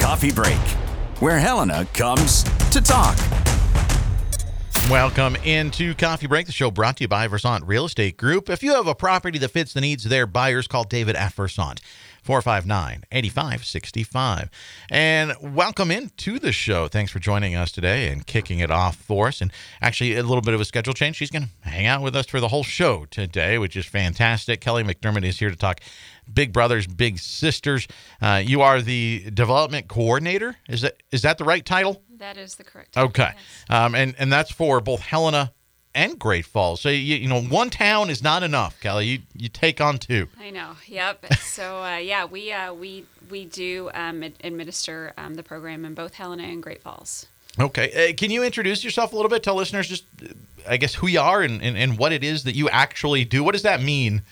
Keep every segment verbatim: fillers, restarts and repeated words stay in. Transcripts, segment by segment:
Coffee Break, where Helena comes to talk. Welcome into Coffee Break, the show brought to you by Versant Real Estate Group. If you have a property that fits the needs of their buyers, call David at Versant, four five nine, eight five six five. And welcome into the show. Thanks for joining us today and kicking it off for us. And actually, a little bit of a schedule change. She's going to hang out with us for the whole show today, which is fantastic. Kelly McDermott is here to talk Big Brothers, Big Sisters. Uh, you are the development coordinator. Is that is that the right title? That is the correct title. Okay. Yes. Um, and, and that's for both Helena and Great Falls. So, you, you know, one town is not enough, Kelly. You you take on two. I know. Yep. So, uh, yeah, we uh, we we do um, administer um, the program in both Helena and Great Falls. Okay. Uh, can you introduce yourself a little bit? Tell listeners just, I guess, who you are and, and, and what it is that you actually do. What does that mean?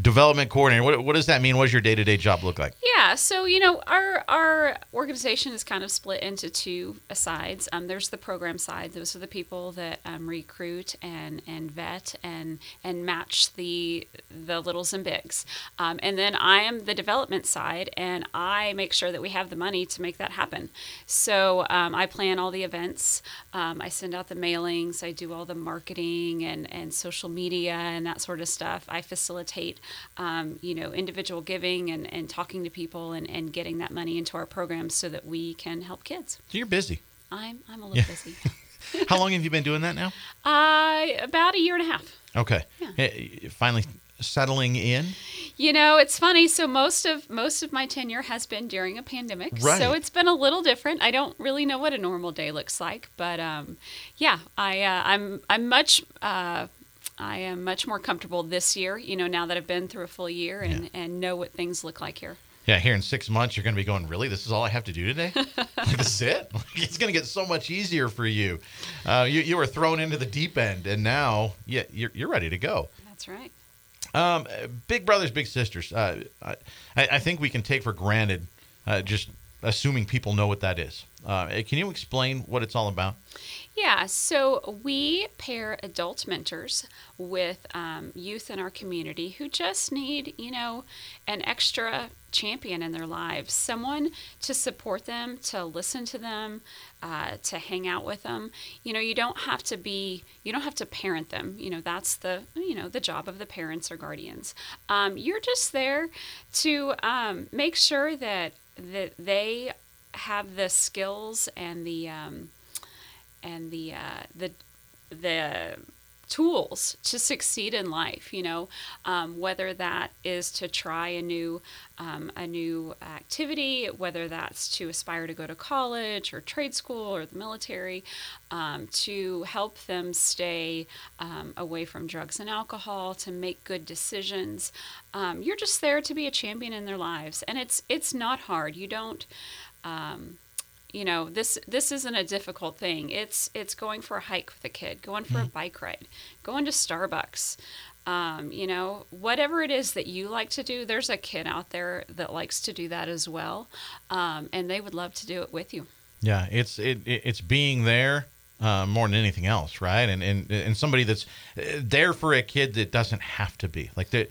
Development coordinator. What, what does that mean? What does your day-to-day job look like? Yeah. So, you know, our our organization is kind of split into two sides. Um, there's the program side. Those are the people that um, recruit and, and vet and and match the the littles and bigs. Um, and then I am the development side, and I make sure that we have the money to make that happen. So um, I plan all the events. Um, I send out the mailings. I do all the marketing and, and social media and that sort of stuff. I facilitate Um, you know, individual giving and, and talking to people and, and getting that money into our programs so that we can help kids. So you're busy. I'm I'm a little yeah. busy. How long have you been doing that now? Uh, about a year and a half. Okay. Yeah. Hey, finally settling in? You know, it's funny. So most of most of my tenure has been during a pandemic. Right. So it's been a little different. I don't really know what a normal day looks like, but um, yeah, I uh, I'm I'm much. Uh, I am much more comfortable this year, you know, now that I've been through a full year and, yeah. and know what things look like here. Yeah, here in six months, you're going to be going, really, this is all I have to do today? Like, this is it? Like, it's going to get so much easier for you. Uh, you, you were thrown into the deep end, and now yeah, you're, you're ready to go. That's right. Um, Big Brothers, Big Sisters, uh, I, I think we can take for granted uh, just assuming people know what that is. Uh, can you explain what it's all about? Yeah, so we pair adult mentors with um, youth in our community who just need, you know, an extra champion in their lives, someone to support them, to listen to them, uh, to hang out with them. You know, you don't have to be, you don't have to parent them. You know, that's the, you know, the job of the parents or guardians. Um, you're just there to um, make sure that that they have the skills and the um, and the uh, the the tools to succeed in life, you know, um, whether that is to try a new um, a new activity, whether that's to aspire to go to college or trade school or the military, um, to help them stay um, away from drugs and alcohol, to make good decisions. Um, you're just there to be a champion in their lives, and it's it's not hard. You don't. Um, You know, this this isn't a difficult thing. It's it's going for a hike with a kid, going for mm-hmm. a bike ride, going to Starbucks. Um, you know, whatever it is that you like to do, there's a kid out there that likes to do that as well, um, and they would love to do it with you. Yeah, it's it it's being there uh, more than anything else, right? And and and somebody that's there for a kid that doesn't have to be. Like, the,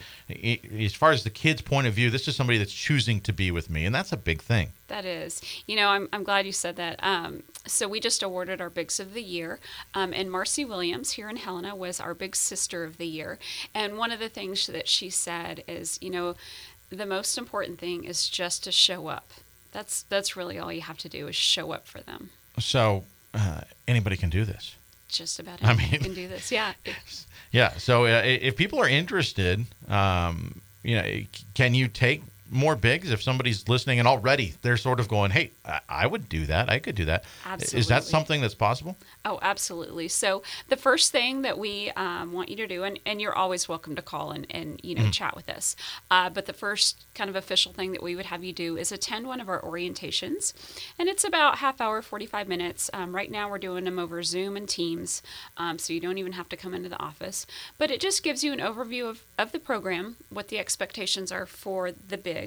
as far as the kid's point of view, this is somebody that's choosing to be with me, and that's a big thing. That is. You know, I'm I'm glad you said that. Um, so we just awarded our Bigs of the Year, um, and Marcy Williams here in Helena was our Big Sister of the Year. And one of the things that she said is, you know, the most important thing is just to show up. That's that's really all you have to do is show up for them. So uh, anybody can do this. Just about anybody I mean, can do this. Yeah. Yeah. So uh, if people are interested, um, you know, can you take more bigs if somebody's listening and already they're sort of going, hey, I would do that. I could do that. Absolutely. Is that something that's possible? Oh, absolutely. So the first thing that we um, want you to do, and, and you're always welcome to call and, and you know, mm. chat with us. Uh, but the first kind of official thing that we would have you do is attend one of our orientations. And it's about half hour, forty-five minutes. Um, right now we're doing them over Zoom and Teams. Um, so you don't even have to come into the office. But it just gives you an overview of, of the program, what the expectations are for the big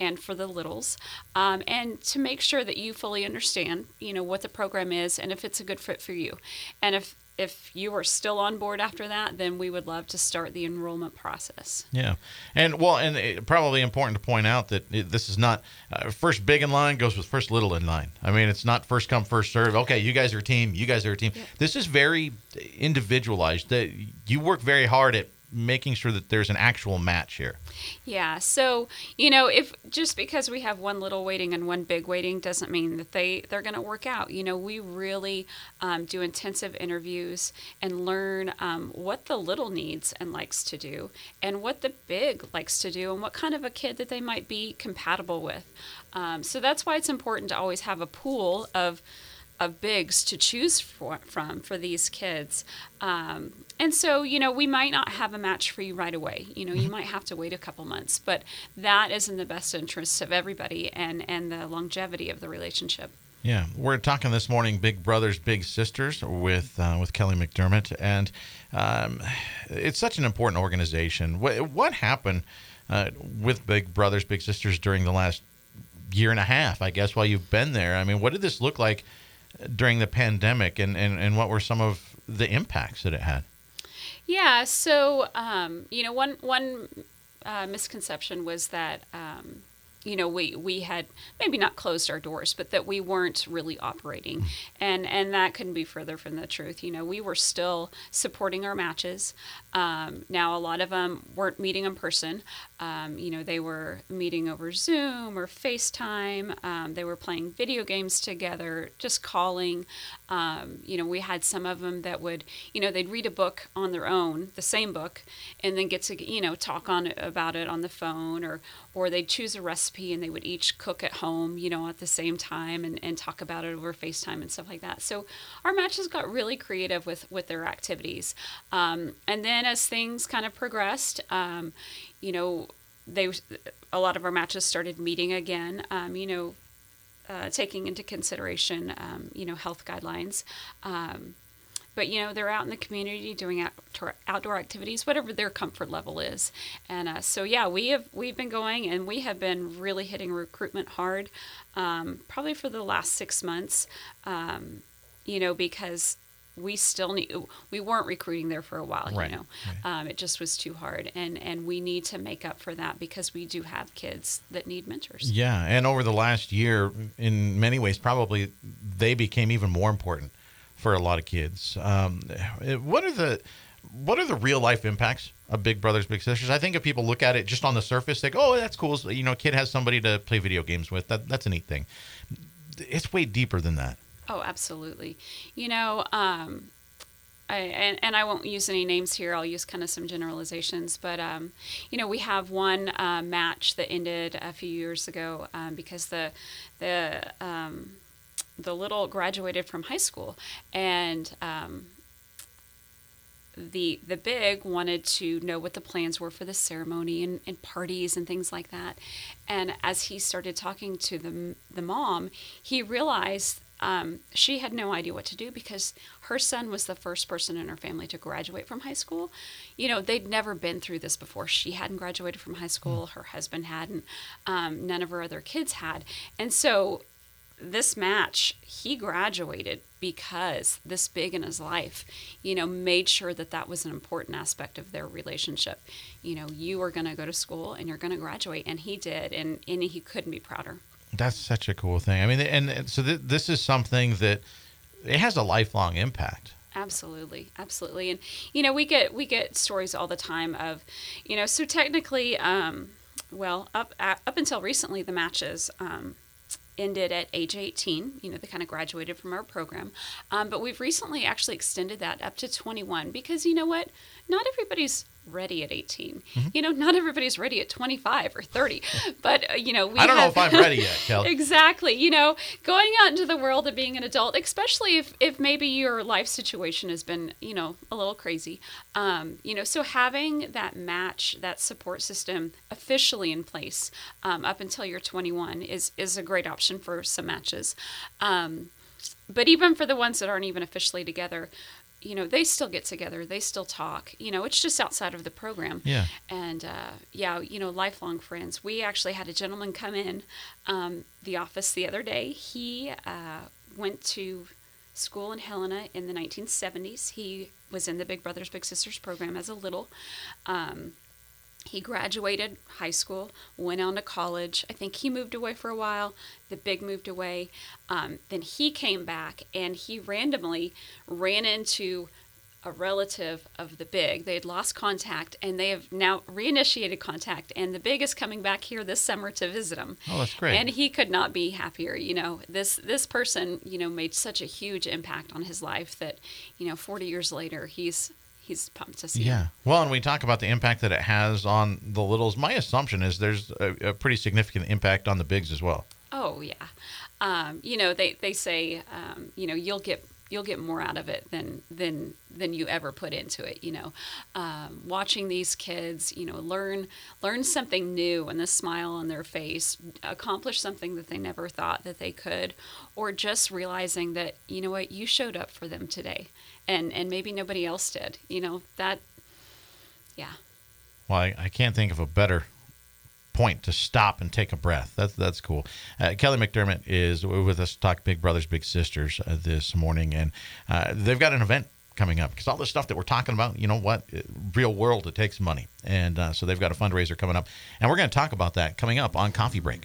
and for the littles, um, and to make sure that you fully understand, you know, what the program is and if it's a good fit for you. And if if you are still on board after that, then we would love to start the enrollment process. Yeah. And well, and it, probably important to point out that it, this is not uh, first big in line goes with first little in line. I mean, it's not first come, first serve. Okay, you guys are a team. You guys are a team. Yeah. This is very individualized. That you work very hard at making sure that there's an actual match here. Yeah. So, you know, if just because we have one little waiting and one big waiting doesn't mean that they, they're going to work out. You know, we really um, do intensive interviews and learn um, what the little needs and likes to do and what the big likes to do and what kind of a kid that they might be compatible with. Um, so that's why it's important to always have a pool of of bigs to choose for, from for these kids. Um, and so, you know, we might not have a match for you right away. You know, you might have to wait a couple months, but that is in the best interest of everybody and, and the longevity of the relationship. Yeah. We're talking this morning, Big Brothers, Big Sisters with, uh, with Kelly McDermott. And um, it's such an important organization. What, what happened uh, with Big Brothers, Big Sisters during the last year and a half, I guess, while you've been there? I mean, what did this look like during the pandemic, and, and, and what were some of the impacts that it had? Yeah, so, um, you know, one one uh, misconception was that, um, you know, we, we had maybe not closed our doors, but that we weren't really operating. And, and that couldn't be further from the truth. You know, we were still supporting our matches. Um, now, a lot of them weren't meeting in person. Um, you know, they were meeting over Zoom or FaceTime. Um, they were playing video games together, just calling. Um, you know, we had some of them that would, you know, they'd read a book on their own, the same book, and then get to, you know, talk on about it on the phone, or or they'd choose a recipe and they would each cook at home, you know, at the same time and, and talk about it over FaceTime and stuff like that. So our matches got really creative with, with their activities. Um, and then as things kind of progressed, um, you know, they a lot of our matches started meeting again, um, you know, Uh, taking into consideration, um, you know, health guidelines. Um, but, you know, they're out in the community doing outdoor, outdoor activities, whatever their comfort level is. And uh, so, yeah, we have, we've been going, and we have been really hitting recruitment hard, um, probably for the last six months, um, you know, because we still need, we weren't recruiting there for a while, right, you know. Right. Um, it just was too hard. And, and we need to make up for that because we do have kids that need mentors. Yeah. And over the last year, in many ways, probably they became even more important for a lot of kids. Um, what are the, what are the real life impacts of Big Brothers, Big Sisters? I think if people look at it just on the surface, they go, oh, that's cool. So, you know, a kid has somebody to play video games with. That, that's a neat thing. It's way deeper than that. Oh, absolutely. You know, um, I, and, and I won't use any names here. I'll use kind of some generalizations. But, um, you know, we have one uh, match that ended a few years ago um, because the the um, the little graduated from high school, and um, the the big wanted to know what the plans were for the ceremony and, and parties and things like that. And as he started talking to the the mom, he realized Um, she had no idea what to do because her son was the first person in her family to graduate from high school. You know, they'd never been through this before. She hadn't graduated from high school. Her husband hadn't. Um, none of her other kids had. And so this match, he graduated because this big in his life, you know, made sure that that was an important aspect of their relationship. You know, you are going to go to school and you're going to graduate. And he did. And, and he couldn't be prouder. That's such a cool thing. I mean, and, and so th- this is something that it has a lifelong impact. Absolutely. Absolutely. And, you know, we get we get stories all the time of, you know, so technically, um, well, up up until recently, the matches um, ended at age eighteen. You know, they kind of graduated from our program. Um, but we've recently actually extended that up to twenty-one because, you know what, not everybody's ready at eighteen. Mm-hmm. You know, not everybody's ready at twenty-five or thirty, but uh, you know, we I don't have... know if I'm ready yet, Kelly. Exactly. You know, going out into the world and being an adult, especially if, if maybe your life situation has been, you know, a little crazy. Um, you know, so having that match, that support system officially in place um, up until you're twenty-one is, is a great option for some matches. Um, but even for the ones that aren't even officially together, you know, they still get together. They still talk. You know, it's just outside of the program. Yeah. And, uh, yeah, you know, lifelong friends. We actually had a gentleman come in um, the office the other day. He uh, went to school in Helena in the nineteen seventies. He was in the Big Brothers Big Sisters program as a little. Um, he graduated high school, went on to college. I think he moved away for a while. The Big moved away. Um, then he came back, and he randomly ran into a relative of the Big. They had lost contact, and they have now reinitiated contact, and the Big is coming back here this summer to visit him. Oh, that's great. And he could not be happier. You know, this this person, you know, made such a huge impact on his life that, you know, forty years later, he's he's pumped to see yeah. him. Well, and we talk about the impact that it has on the littles. My assumption is there's a, a pretty significant impact on the Bigs as well. Oh, yeah. Um, you know, they, they say, um, you know, you'll get you'll get more out of it than than than you ever put into it, you know. Um, watching these kids, you know, learn learn something new, and the smile on their face, accomplish something that they never thought that they could, or just realizing that, you know what, you showed up for them today, and, and maybe nobody else did, you know, that, yeah. Well, I, I can't think of a better point to stop and take a breath. That's that's cool. Uh, Kelly McDermott is with us to talk Big Brothers Big Sisters uh, this morning, and uh, they've got an event coming up because all this stuff that we're talking about, you know what, real world, it takes money, and uh, so they've got a fundraiser coming up, and we're going to talk about that coming up on Coffee Break.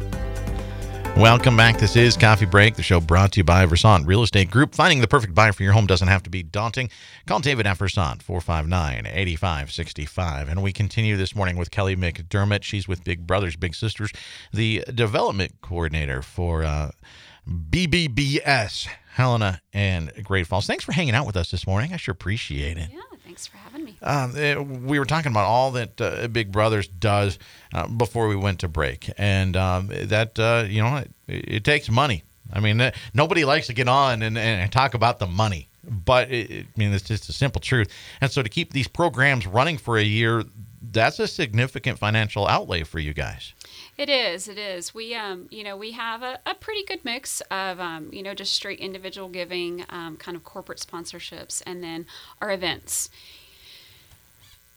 Welcome back. This is Coffee Break, the show brought to you by Versant Real Estate Group. Finding the perfect buyer for your home doesn't have to be daunting. Call David at Versant, four five nine, eight five six five. And we continue this morning with Kelly McDermott. She's with Big Brothers Big Sisters, the development coordinator for uh, B B B S, Helena and Great Falls. Thanks for hanging out with us this morning. I sure appreciate it. Yeah. Thanks for having me. Um, it, we were talking about all that uh, Big Brothers does uh, before we went to break. And um, that, uh, you know, it, it takes money. I mean, uh, nobody likes to get on and, and talk about the money. But, it, it, I mean, it's just a simple truth. And so to keep these programs running for a year, that's a significant financial outlay for you guys. It is. It is. We, um, you know, we have a, a pretty good mix of, um, you know, just straight individual giving, um, kind of corporate sponsorships, and then our events.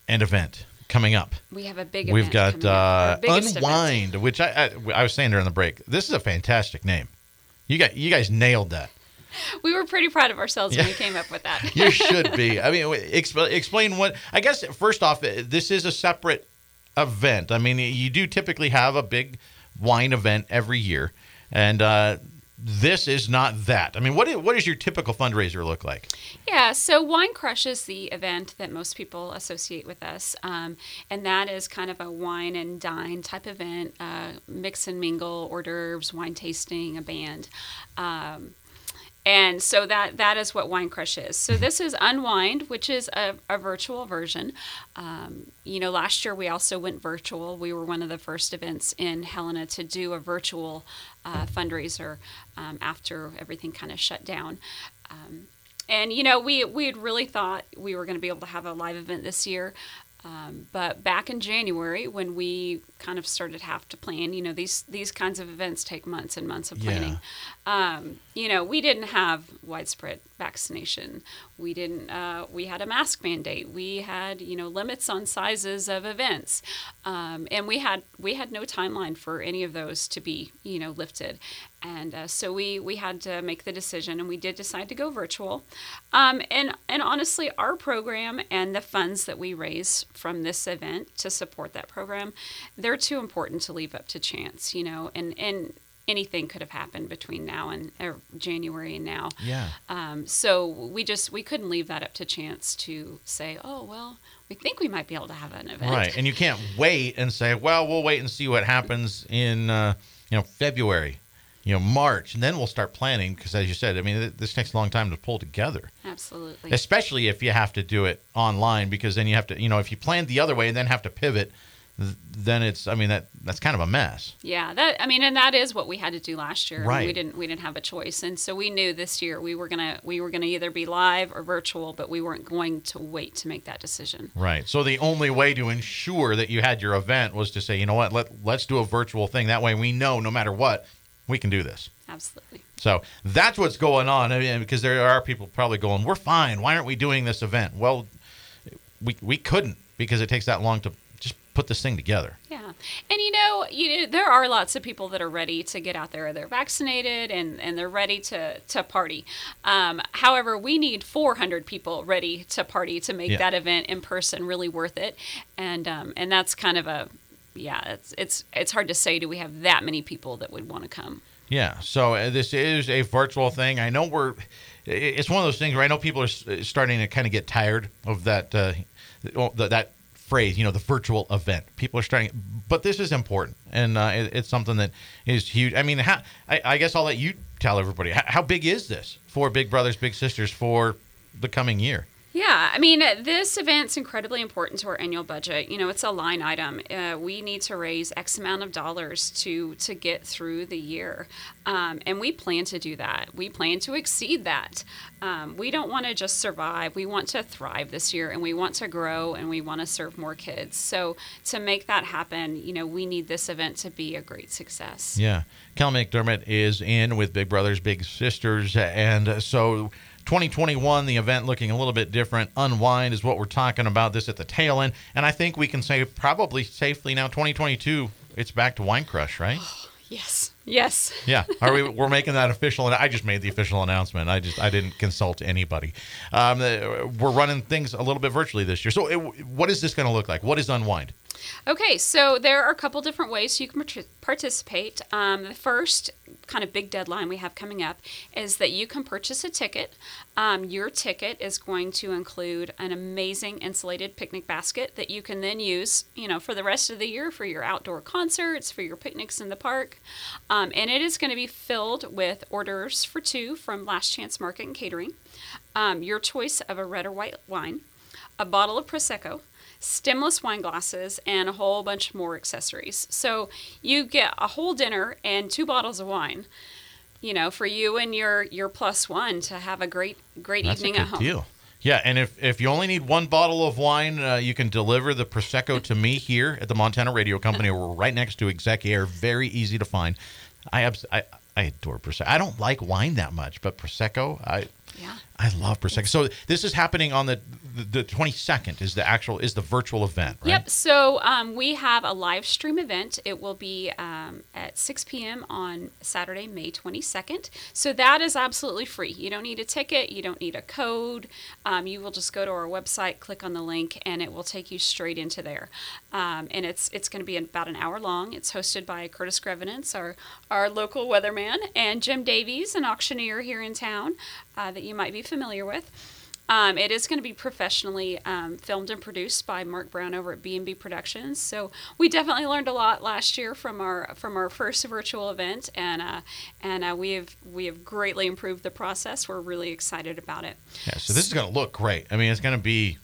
And event coming up. We have a big event. We've got uh, Unwind, event. which I, I I was saying during the break. This is a fantastic name. You got you guys nailed that. We were pretty proud of ourselves when yeah. we came up with that. You should be. I mean, exp- explain what. I guess first off, this is a separate event. I mean, you do typically have a big wine event every year, and uh, this is not that. I mean, what is, what does your typical fundraiser look like? Yeah, so Wine Crush is the event that most people associate with us, um, and that is kind of a wine and dine type event, uh, mix and mingle, hors d'oeuvres, wine tasting, a band. Um, And so that that is what Wine Crush is. So this is Unwind, which is a, a virtual version. Um, you know, last year we also went virtual. We were one of the first events in Helena to do a virtual uh, fundraiser um, after everything kind of shut down. Um, and, you know, we, we had really thought we were going to be able to have a live event this year. Um, but back in January, when we kind of started half to plan, you know, these, these kinds of events take months and months of planning. Yeah. Um, you know, we didn't have widespread vaccination. We didn't, uh, we had a mask mandate. We had, you know, limits on sizes of events. Um, and we had, we had no timeline for any of those to be, you know, lifted. And uh, so we, we had to make the decision, and we did decide to go virtual. Um, and, and honestly, our program and the funds that we raise from this event to support that program, they're too important to leave up to chance, you know. And, and anything could have happened between now and or January and now. Yeah. Um, so we just we couldn't leave that up to chance to say, oh well, we think we might be able to have an event. Right. And you can't wait and say, well, we'll wait and see what happens in uh, you know February, you know, March, and then we'll start planning, because as you said, I mean, this takes a long time to pull together. Absolutely. Especially if you have to do it online, because then you have to, you know, if you planned the other way and then have to pivot, then it's, I mean, that that's kind of a mess. Yeah, that I mean, and that is what we had to do last year. Right. I mean, we didn't we didn't have a choice, and so we knew this year we were gonna we were gonna either be live or virtual, but we weren't going to wait to make that decision. Right. So the only way to ensure that you had your event was to say, you know what, let let's do a virtual thing. That way, we know no matter what, we can do this. Absolutely. So that's what's going on. I mean, because there are people probably going, we're fine. Why aren't we doing this event? Well, we we couldn't, because it takes that long to put this thing together. Yeah. And you know, you there are lots of people that are ready to get out there. They're vaccinated and, and they're ready to, to party. Um, however, we need four hundred people ready to party to make yeah. that event in person really worth it. And um, and that's kind of a, yeah, it's, it's, it's hard to say, do we have that many people that would want to come? Yeah. So uh, this is a virtual thing. I know we're, it's one of those things where I know people are starting to kind of get tired of that, uh, that, phrase, you know, the virtual event. People are starting, but this is important, and uh, it, it's something that is huge. I mean, how, I, I guess I'll let you tell everybody, how, how big is this for Big Brothers Big Sisters for the coming year? Yeah, I mean, this event's incredibly important to our annual budget. You know, it's a line item. Uh, we need to raise X amount of dollars to to get through the year, um, and we plan to do that. We plan to exceed that. Um, we don't want to just survive. We want to thrive this year, and we want to grow, and we want to serve more kids. So to make that happen, you know, we need this event to be a great success. Yeah. Kelly McDermott is in with Big Brothers Big Sisters, and so twenty twenty-one, the event looking a little bit different. Unwind is what we're talking about, this at the tail end. And I think we can say probably safely now, twenty twenty-two, it's back to Wine Crush, right? Oh, yes. Yes. Yeah. Are we, we're making that official. And I just made the official announcement. I just I didn't consult anybody. Um, we're running things a little bit virtually this year. So it, what is this going to look like? What is Unwind? Okay, so there are a couple different ways you can participate. Um, the first kind of big deadline we have coming up is that you can purchase a ticket. Um, your ticket is going to include an amazing insulated picnic basket that you can then use, you know, for the rest of the year for your outdoor concerts, for your picnics in the park. Um, and it is going to be filled with orders for two from Last Chance Market and Catering, um, your choice of a red or white wine, a bottle of Prosecco, stemless wine glasses, and a whole bunch more accessories. So you get a whole dinner and two bottles of wine, you know, for you and your your plus one to have a great great That's evening a good at home. Deal. Yeah, and if, if you only need one bottle of wine, uh, you can deliver the Prosecco to me here at the Montana Radio Company. We're right next to Exec Air. Very easy to find. I abs- I, I adore Prosecco. I don't like wine that much, but Prosecco, I yeah. I love Prosecco. So this is happening on the the twenty-second is the actual, is the virtual event, right? Yep. So um, we have a live stream event. It will be um, at six p.m. on Saturday, May twenty-second. So that is absolutely free. You don't need a ticket. You don't need a code. Um, you will just go to our website, click on the link, and it will take you straight into there. Um, and it's it's going to be about an hour long. It's hosted by Curtis Grevenance, our, our local weatherman, and Jim Davies, an auctioneer here in town uh, that you might be familiar with. Um, it is going to be professionally um, filmed and produced by Mark Brown over at B and B Productions. So we definitely learned a lot last year from our from our first virtual event, and uh, and uh, we have we have greatly improved the process. We're really excited about it. Yeah, so this so, is going to look great. I mean, it's going to be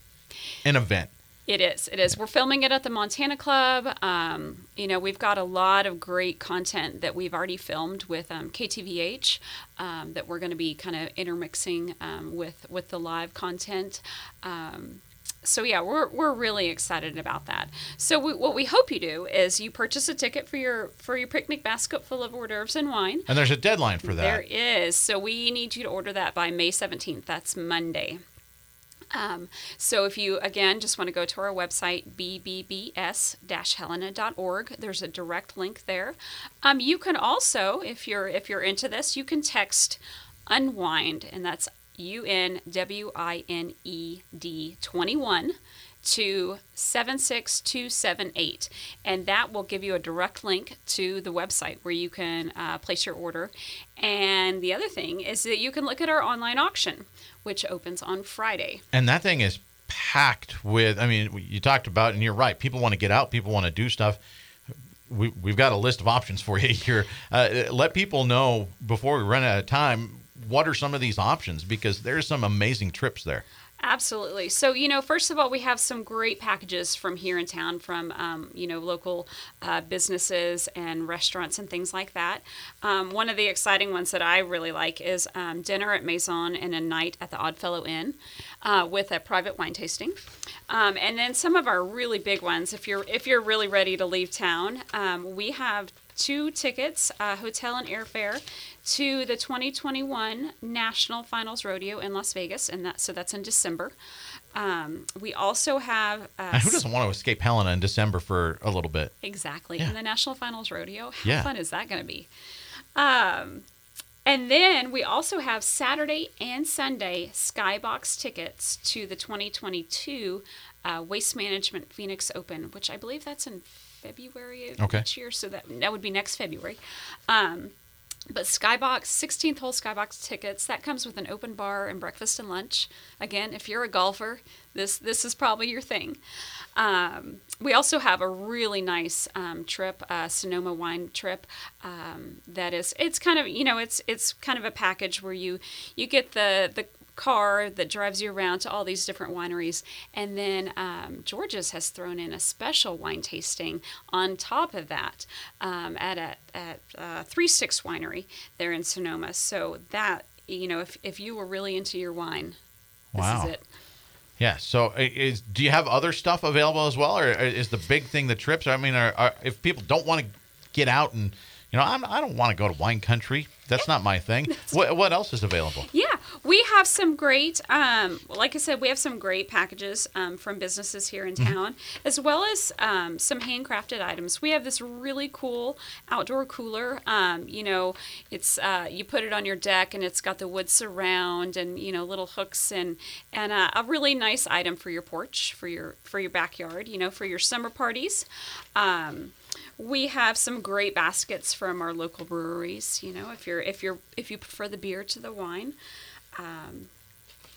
an event. It is. It is. We're filming it at the Montana Club. Um, you know, we've got a lot of great content that we've already filmed with um, K T V H um, that we're going to be kind of intermixing um, with with the live content. Um, so yeah, we're we're really excited about that. So we, what we hope you do is you purchase a ticket for your for your picnic basket full of hors d'oeuvres and wine. And there's a deadline for that. There is. So we need you to order that by May seventeenth. That's Monday. Um, so if you, again, just want to go to our website, b b b s dash helena dot org, there's a direct link there. Um, you can also, if you're if you're into this, you can text UNWIND, and that's U N W I N E D twenty-one to seven six two seven eight, and that will give you a direct link to the website where you can uh, place your order. And the other thing is that you can look at our online auction, which opens on Friday. And that thing is packed with, I mean, you talked about, and you're right, people want to get out, people want to do stuff. We, we've got a list of options for you here. Uh, let people know before we run out of time, what are some of these options? Because there's some amazing trips there. Absolutely. So, you know, first of all, we have some great packages from here in town from, um, you know, local uh, businesses and restaurants and things like that. Um, one of the exciting ones that I really like is um, dinner at Maison and a night at the Oddfellow Inn uh, with a private wine tasting. Um, and then some of our really big ones, if you're if you're really ready to leave town, um, we have two tickets, uh, hotel and airfare, to the twenty twenty-one National Finals Rodeo in Las Vegas, and that so that's in December. Um, we also have... Uh, who doesn't want to escape Helena in December for a little bit? Exactly, yeah. And the National Finals Rodeo. How yeah. fun is that going to be? Um, and then we also have Saturday and Sunday Skybox tickets to the twenty twenty-two uh, Waste Management Phoenix Open, which I believe that's in February of okay. each year, so that that would be next February. Um, but Skybox, sixteenth hole Skybox tickets, that comes with an open bar and breakfast and lunch. Again, if you're a golfer, this this is probably your thing. Um, we also have a really nice um, trip, uh, Sonoma wine trip. Um, that is, it's kind of you know, it's it's kind of a package where you you get the the. car that drives you around to all these different wineries, and then um, George's has thrown in a special wine tasting on top of that um, at a, at uh, Three Sticks Winery there in Sonoma. So that you know, if if you were really into your wine, wow. this is it. Yeah. So, is do you have other stuff available as well, or is the big thing the trips? I mean, are, are, if people don't want to get out and you know, I'm, I don't want to go to wine country. That's not my thing. What, what else is available? Yeah, we have some great, um, like I said, we have some great packages um, from businesses here in town, mm-hmm. as well as um, some handcrafted items. We have this really cool outdoor cooler. Um, you know, it's uh, you put it on your deck, and it's got the wood surround and you know little hooks and and uh, a really nice item for your porch, for your for your backyard. You know, for your summer parties. Um, We have some great baskets from our local breweries. You know, if you're if you're if you prefer the beer to the wine, um,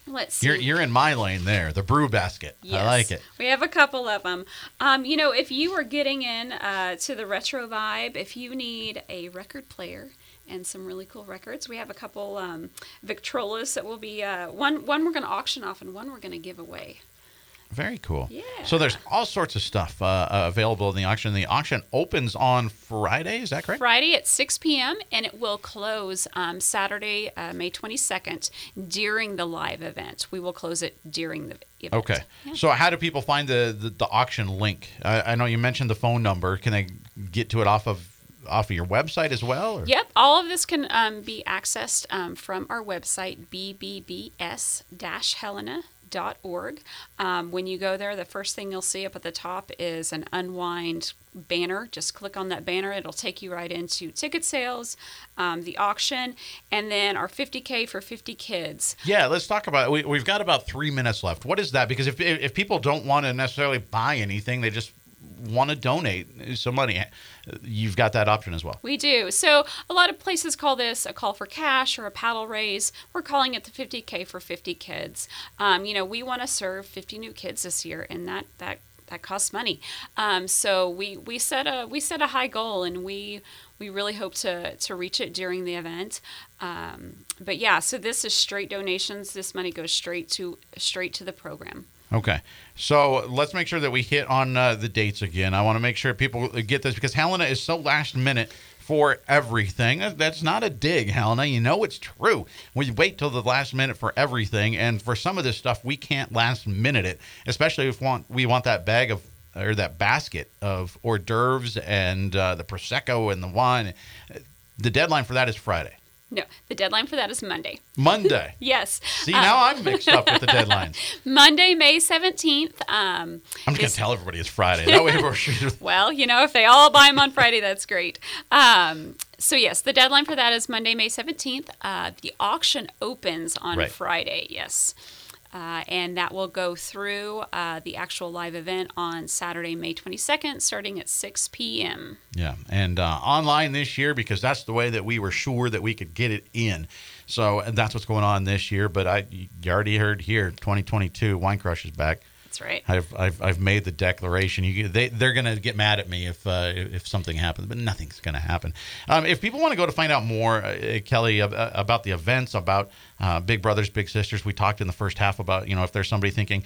let's see. You're you're in my lane there. The brew basket, yes. I like it. We have a couple of them. Um, you know, if you are getting in uh, to the retro vibe, if you need a record player and some really cool records, we have a couple um, Victrolas that will be uh, one one we're going to auction off and one we're going to give away. Very cool. Yeah. So there's all sorts of stuff uh, uh, available in the auction. The auction opens on Friday, is that correct? Friday at six p.m., and it will close um, Saturday, uh, May twenty-second, during the live event. We will close it during the event. Okay. Yeah. So how do people find the, the, the auction link? I, I know you mentioned the phone number. Can they get to it off of off of your website as well? Or? Yep. All of this can um, be accessed um, from our website, b b b s dash helena dot com. Dot org. Um, when you go there, the first thing you'll see up at the top is an unwind banner. Just click on that banner. It'll take you right into ticket sales, um, the auction, and then our fifty K for fifty kids. Yeah, let's talk about it. We, we've got about three minutes left. What is that? Because if if people don't want to necessarily buy anything, they just want to donate some money, you've got that option as well. We do. So a lot of places call this a call for cash or a paddle raise. We're calling it the fifty K for fifty kids. Um, you know, we want to serve fifty new kids this year, and that that that costs money. Um, so we we set a we set a high goal, and we we really hope to to reach it during the event. Um, but yeah, so this is straight donations. This money goes straight to straight to the program. Okay. So let's make sure that we hit on uh, the dates again. I want to make sure people get this because Helena is so last minute for everything. That's not a dig, Helena. You know it's true. We wait till the last minute for everything. And for some of this stuff, we can't last minute it, especially if we want, we want that bag of or that basket of hors d'oeuvres and uh, the Prosecco and the wine. The deadline for that is Friday. No, the deadline for that is Monday. Monday. Yes. See, um, now I'm mixed up with the deadlines. Monday, May seventeenth. Um, I'm just going to tell everybody it's Friday. That way we're sure. Well, you know, if they all buy them on Friday, that's great. Um, so, yes, the deadline for that is Monday, May seventeenth. Uh, the auction opens on right. Friday, yes. Uh, and that will go through uh, the actual live event on Saturday, May twenty-second, starting at six p.m. Yeah, and uh, online this year, because that's the way that we were sure that we could get it in. So that's what's going on this year. But I, you already heard here, twenty twenty-two, Wine Crush is back. That's right. I've I've, I've made the declaration. You, they, they're going to get mad at me if uh, if something happens, but nothing's going to happen. Um, if people want to go to find out more, uh, Kelly, uh, about the events, about uh, Big Brothers, Big Sisters, we talked in the first half about, you know, if there's somebody thinking,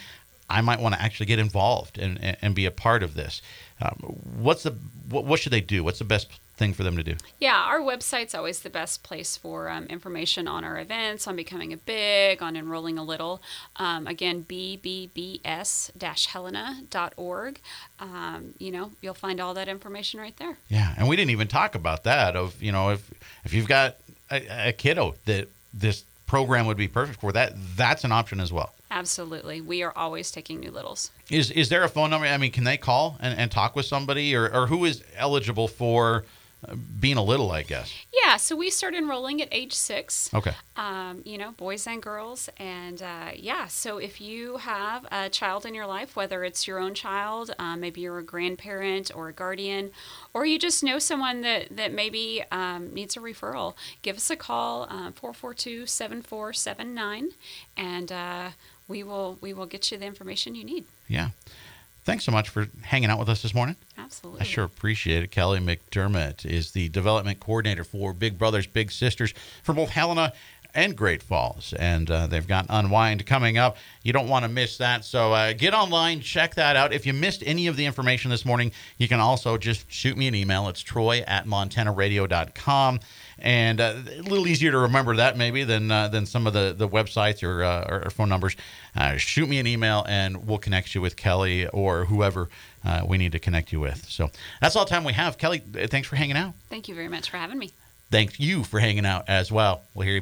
I might want to actually get involved and, and, and be a part of this. Um, what's the what, what should they do? What's the best thing for them to do? Yeah, our website's always the best place for um, information on our events, on becoming a big, on enrolling a little. Um, again, b b b s dash helena dot org. Um, you know, you'll find all that information right there. Yeah, and we didn't even talk about that of, you know, if if you've got a, a kiddo that this program would be perfect for, that that's an option as well. Absolutely. We are always taking new littles. Is is there a phone number? I mean, can they call and, and talk with somebody, or, or who is eligible for being a little, I guess? Yeah, so we start enrolling at age six. Okay. Um, you know, boys and girls. And uh, yeah, so if you have a child in your life, whether it's your own child, uh, maybe you're a grandparent or a guardian, or you just know someone that, that maybe um, needs a referral, give us a call, uh, four four two, seven four seven nine, and uh, we will we will get you the information you need. Yeah. Thanks so much for hanging out with us this morning. Absolutely. I sure appreciate it. Kelly McDermott is the development coordinator for Big Brothers Big Sisters for both Helena and Great Falls. And uh, they've got Unwind coming up. You don't want to miss that. So uh, get online, check that out. If you missed any of the information this morning, you can also just shoot me an email. It's troy at montana radio dot com. And uh, a little easier to remember that maybe than uh, than some of the, the websites or, uh, or phone numbers. Uh, shoot me an email and we'll connect you with Kelly or whoever uh, we need to connect you with. So that's all the time we have. Kelly, thanks for hanging out. Thank you very much for having me. Thank you for hanging out as well. We'll hear you.